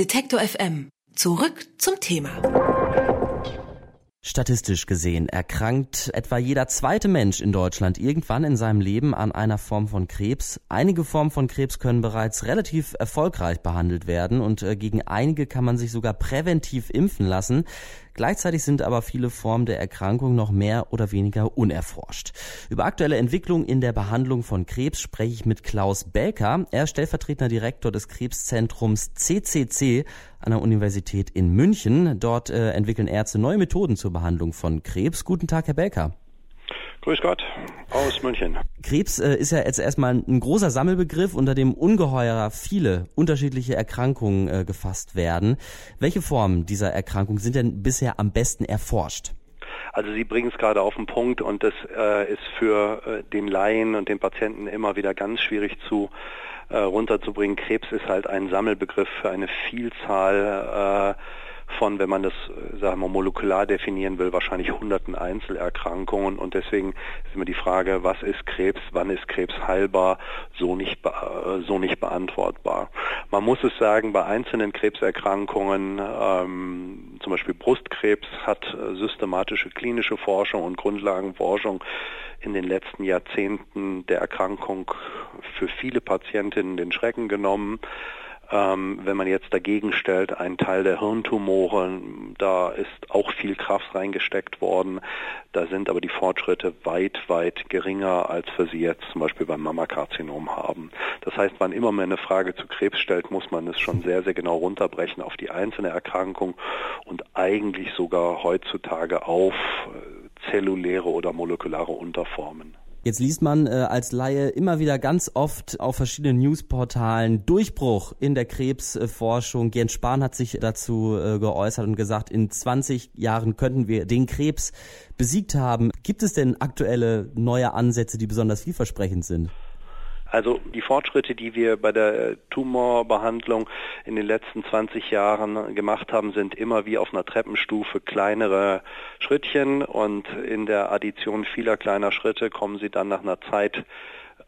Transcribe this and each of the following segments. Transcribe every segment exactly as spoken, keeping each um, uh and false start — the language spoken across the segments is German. Detektor F M. Zurück zum Thema. Statistisch gesehen erkrankt etwa jeder zweite Mensch in Deutschland irgendwann in seinem Leben an einer Form von Krebs. Einige Formen von Krebs können bereits relativ erfolgreich behandelt werden und gegen einige kann man sich sogar präventiv impfen lassen. Gleichzeitig sind aber viele Formen der Erkrankung noch mehr oder weniger unerforscht. Über aktuelle Entwicklungen in der Behandlung von Krebs spreche ich mit Klaus Belker. Er ist stellvertretender Direktor des Krebszentrums C C C an der Universität in München. Dort äh, entwickeln Ärzte neue Methoden zur Behandlung von Krebs. Guten Tag, Herr Belker. Grüß Gott aus München. Krebs äh, ist ja jetzt erstmal ein, ein großer Sammelbegriff, unter dem ungeheuer viele unterschiedliche Erkrankungen äh, gefasst werden. Welche Formen dieser Erkrankung sind denn bisher am besten erforscht? Also Sie bringen es gerade auf den Punkt und das äh, ist für äh, den Laien und den Patienten immer wieder ganz schwierig zu äh, runterzubringen. Krebs ist halt ein Sammelbegriff für eine Vielzahl äh, von, wenn man das, sagen wir, molekular definieren will, wahrscheinlich hunderten Einzelerkrankungen und deswegen ist immer die Frage, was ist Krebs, wann ist Krebs heilbar, so nicht, be- so nicht beantwortbar. Man muss es sagen, bei einzelnen Krebserkrankungen, ähm, zum Beispiel Brustkrebs, hat systematische klinische Forschung und Grundlagenforschung in den letzten Jahrzehnten der Erkrankung für viele Patientinnen den Schrecken genommen. Wenn man jetzt dagegen stellt, ein Teil der Hirntumore, da ist auch viel Kraft reingesteckt worden. Da sind aber die Fortschritte weit, weit geringer, als wir sie jetzt zum Beispiel beim Mammakarzinom haben. Das heißt, wann immer man eine Frage zu Krebs stellt, muss man es schon sehr, sehr genau runterbrechen auf die einzelne Erkrankung und eigentlich sogar heutzutage auf zelluläre oder molekulare Unterformen. Jetzt liest man äh, als Laie immer wieder ganz oft auf verschiedenen Newsportalen Durchbruch in der Krebsforschung. Jens Spahn hat sich dazu äh, geäußert und gesagt, in zwanzig Jahren könnten wir den Krebs besiegt haben. Gibt es denn aktuelle neue Ansätze, die besonders vielversprechend sind? Also die Fortschritte, die wir bei der Tumorbehandlung in den letzten zwanzig Jahren gemacht haben, sind immer wie auf einer Treppenstufe kleinere Schrittchen und in der Addition vieler kleiner Schritte kommen sie dann nach einer Zeit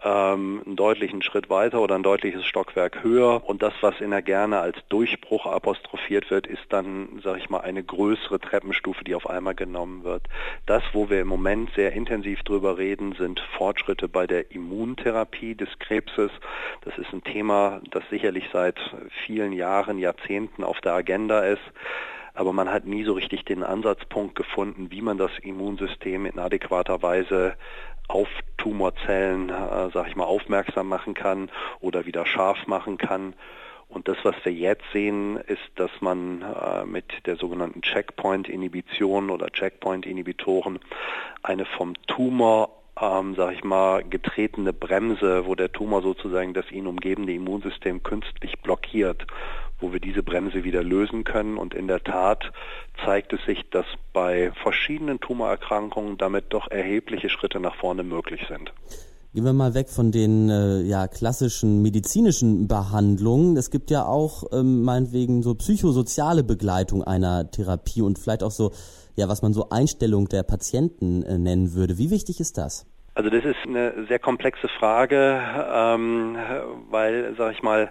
ähm, einen deutlichen Schritt weiter oder ein deutliches Stockwerk höher und das, was in der gerne als Durchbruch apostrophiert wird, ist dann, sage ich mal, eine größere Treppenstufe, die auf einmal genommen wird. Das, wo wir im Moment sehr intensiv drüber reden, sind Fortschritte bei der Immuntherapie des Krebses. Das ist ein Thema, das sicherlich seit vielen Jahren, Jahrzehnten auf der Agenda ist. Aber man hat nie so richtig den Ansatzpunkt gefunden, wie man das Immunsystem in adäquater Weise auf Tumorzellen, äh, sag ich mal, aufmerksam machen kann oder wieder scharf machen kann. Und das, was wir jetzt sehen, ist, dass man äh, mit der sogenannten Checkpoint-Inhibition oder Checkpoint-Inhibitoren eine vom Tumor Ähm, sag ich mal, getretene Bremse, wo der Tumor sozusagen das ihn umgebende Immunsystem künstlich blockiert, wo wir diese Bremse wieder lösen können. Und in der Tat zeigt es sich, dass bei verschiedenen Tumorerkrankungen damit doch erhebliche Schritte nach vorne möglich sind. Gehen wir mal weg von den äh, ja klassischen medizinischen Behandlungen. Es gibt ja auch ähm, meinetwegen so psychosoziale Begleitung einer Therapie und vielleicht auch so, ja, was man so Einstellung der Patienten äh, nennen würde. Wie wichtig ist das? Also das ist eine sehr komplexe Frage, ähm, weil, sag ich mal,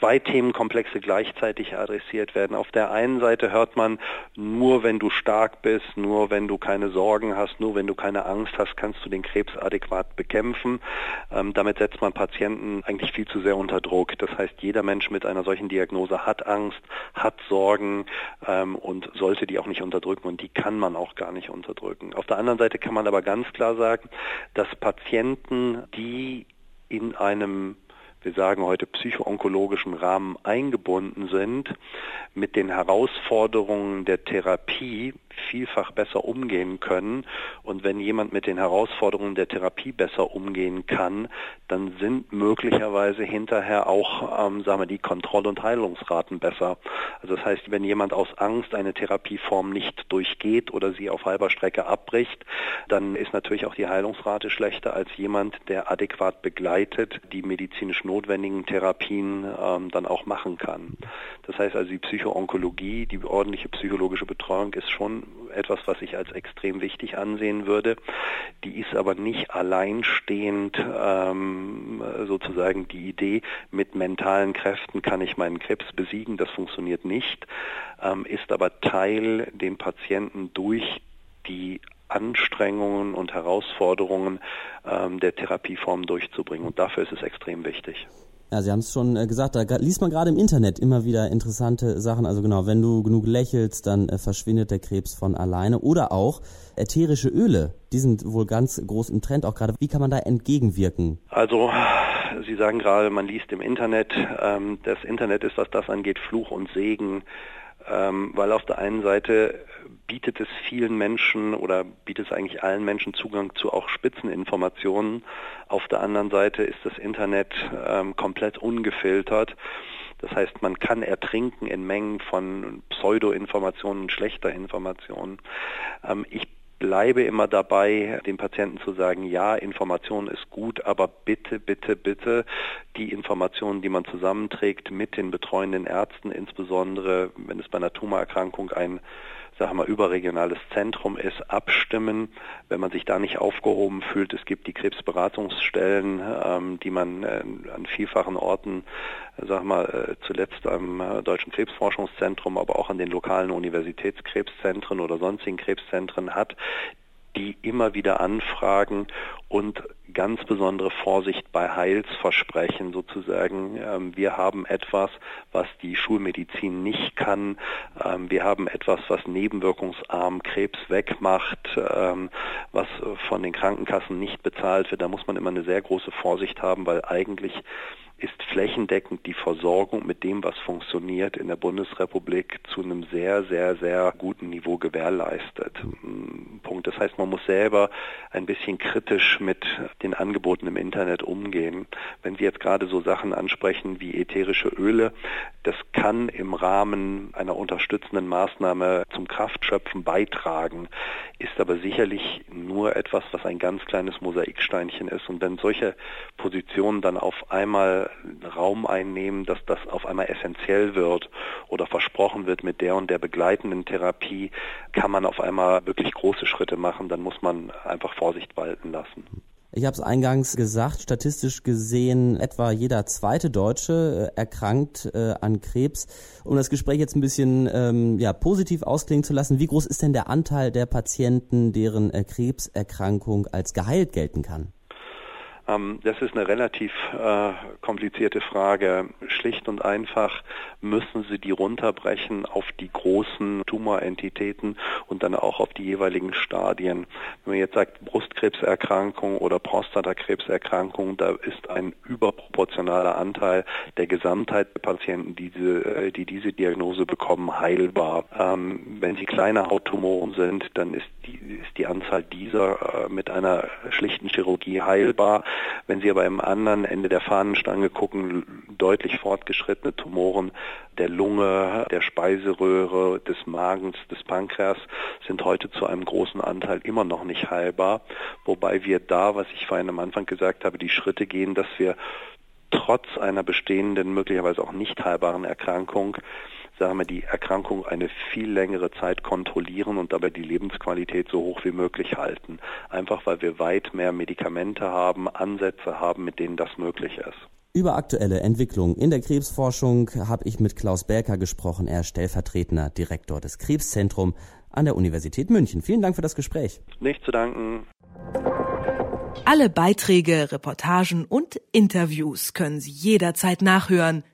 zwei Themenkomplexe gleichzeitig adressiert werden. Auf der einen Seite hört man, nur wenn du stark bist, nur wenn du keine Sorgen hast, nur wenn du keine Angst hast, kannst du den Krebs adäquat bekämpfen. Ähm, damit setzt man Patienten eigentlich viel zu sehr unter Druck. Das heißt, jeder Mensch mit einer solchen Diagnose hat Angst, hat Sorgen ähm, und sollte die auch nicht unterdrücken und die kann man auch gar nicht unterdrücken. Auf der anderen Seite kann man aber ganz klar sagen, dass Patienten, die in einem, wir sagen heute, psychoonkologischen Rahmen eingebunden sind, mit den Herausforderungen der Therapie vielfach besser umgehen können. Und wenn jemand mit den Herausforderungen der Therapie besser umgehen kann, dann sind möglicherweise hinterher auch ähm, sagen wir, die Kontroll- und Heilungsraten besser. Also das heißt, wenn jemand aus Angst eine Therapieform nicht durchgeht oder sie auf halber Strecke abbricht, dann ist natürlich auch die Heilungsrate schlechter als jemand, der adäquat begleitet die medizinisch notwendigen notwendigen Therapien ähm, dann auch machen kann. Das heißt also, die Psychoonkologie, die ordentliche psychologische Betreuung ist schon etwas, was ich als extrem wichtig ansehen würde. Die ist aber nicht alleinstehend ähm, sozusagen die Idee, mit mentalen Kräften kann ich meinen Krebs besiegen, das funktioniert nicht, ähm, ist aber Teil, den Patienten durch die Anstrengungen und Herausforderungen ähm, der Therapieform durchzubringen. Und dafür ist es extrem wichtig. Ja, Sie haben es schon gesagt, da liest man gerade im Internet immer wieder interessante Sachen. Also genau, wenn du genug lächelst, dann äh, verschwindet der Krebs von alleine. Oder auch ätherische Öle, die sind wohl ganz groß im Trend auch gerade. Wie kann man da entgegenwirken? Also Sie sagen gerade, man liest im Internet. Ähm, das Internet ist, was das angeht, Fluch und Segen. Ähm, weil auf der einen Seite bietet es vielen Menschen oder bietet es eigentlich allen Menschen Zugang zu auch Spitzeninformationen. Auf der anderen Seite ist das Internet ähm, komplett ungefiltert. Das heißt, man kann ertrinken in Mengen von Pseudo-Informationen, schlechter Informationen. Ähm, ich bleibe immer dabei, dem Patienten zu sagen, ja, Information ist gut, aber bitte, bitte, bitte die Informationen, die man zusammenträgt mit den betreuenden Ärzten, insbesondere wenn es bei einer Tumorerkrankung ein sagen wir mal, überregionales Zentrum ist, abstimmen, wenn man sich da nicht aufgehoben fühlt. Es gibt die Krebsberatungsstellen, ähm, die man äh, an vielfachen Orten, äh, sagen wir mal, äh, zuletzt am äh, Deutschen Krebsforschungszentrum, aber auch an den lokalen Universitätskrebszentren oder sonstigen Krebszentren hat, die immer wieder anfragen und ganz besondere Vorsicht bei Heilsversprechen sozusagen. Ähm, wir haben etwas, was die Schulmedizin nicht kann. Ähm, wir haben etwas, was nebenwirkungsarm Krebs wegmacht, ähm, was von den Krankenkassen nicht bezahlt wird. Da muss man immer eine sehr große Vorsicht haben, weil eigentlich ist flächendeckend die Versorgung mit dem, was funktioniert, in der Bundesrepublik zu einem sehr, sehr, sehr guten Niveau gewährleistet. Punkt. Das heißt, man muss selber ein bisschen kritisch mit den Angeboten im Internet umgehen. Wenn Sie jetzt gerade so Sachen ansprechen wie ätherische Öle, das kann im Rahmen einer unterstützenden Maßnahme zum Kraftschöpfen beitragen, ist aber sicherlich nur etwas, was ein ganz kleines Mosaiksteinchen ist. Und wenn solche Positionen dann auf einmal Raum einnehmen, dass das auf einmal essentiell wird oder versprochen wird, mit der und der begleitenden Therapie kann man auf einmal wirklich große Schritte machen, dann muss man einfach Vorsicht walten lassen. Ich habe es eingangs gesagt, statistisch gesehen etwa jeder zweite Deutsche äh, erkrankt äh, an Krebs. Um das Gespräch jetzt ein bisschen ähm, ja, positiv ausklingen zu lassen, wie groß ist denn der Anteil der Patienten, deren äh, Krebserkrankung als geheilt gelten kann? Das ist eine relativ äh, komplizierte Frage. Schlicht und einfach müssen Sie die runterbrechen auf die großen Tumorentitäten und dann auch auf die jeweiligen Stadien. Wenn man jetzt sagt Brustkrebserkrankung oder Prostatakrebserkrankung, da ist ein überproportionaler Anteil der Gesamtheit der Patienten, die diese, die diese Diagnose bekommen, heilbar. Ähm, wenn Sie kleine Hauttumoren sind, dann ist die, ist die Anzahl dieser äh, mit einer schlichten Chirurgie heilbar. Wenn Sie aber im anderen Ende der Fahnenstange gucken, deutlich fortgeschrittene Tumoren der Lunge, der Speiseröhre, des Magens, des Pankreas sind heute zu einem großen Anteil immer noch nicht heilbar. Wobei wir da, was ich vorhin am Anfang gesagt habe, die Schritte gehen, dass wir trotz einer bestehenden, möglicherweise auch nicht heilbaren Erkrankung, sagen wir, die Erkrankung eine viel längere Zeit kontrollieren und dabei die Lebensqualität so hoch wie möglich halten. Einfach weil wir weit mehr Medikamente haben, Ansätze haben, mit denen das möglich ist. Über aktuelle Entwicklungen in der Krebsforschung habe ich mit Klaus Belker gesprochen. Er ist stellvertretender Direktor des Krebszentrums an der Universität München. Vielen Dank für das Gespräch. Nicht zu danken. Alle Beiträge, Reportagen und Interviews können Sie jederzeit nachhören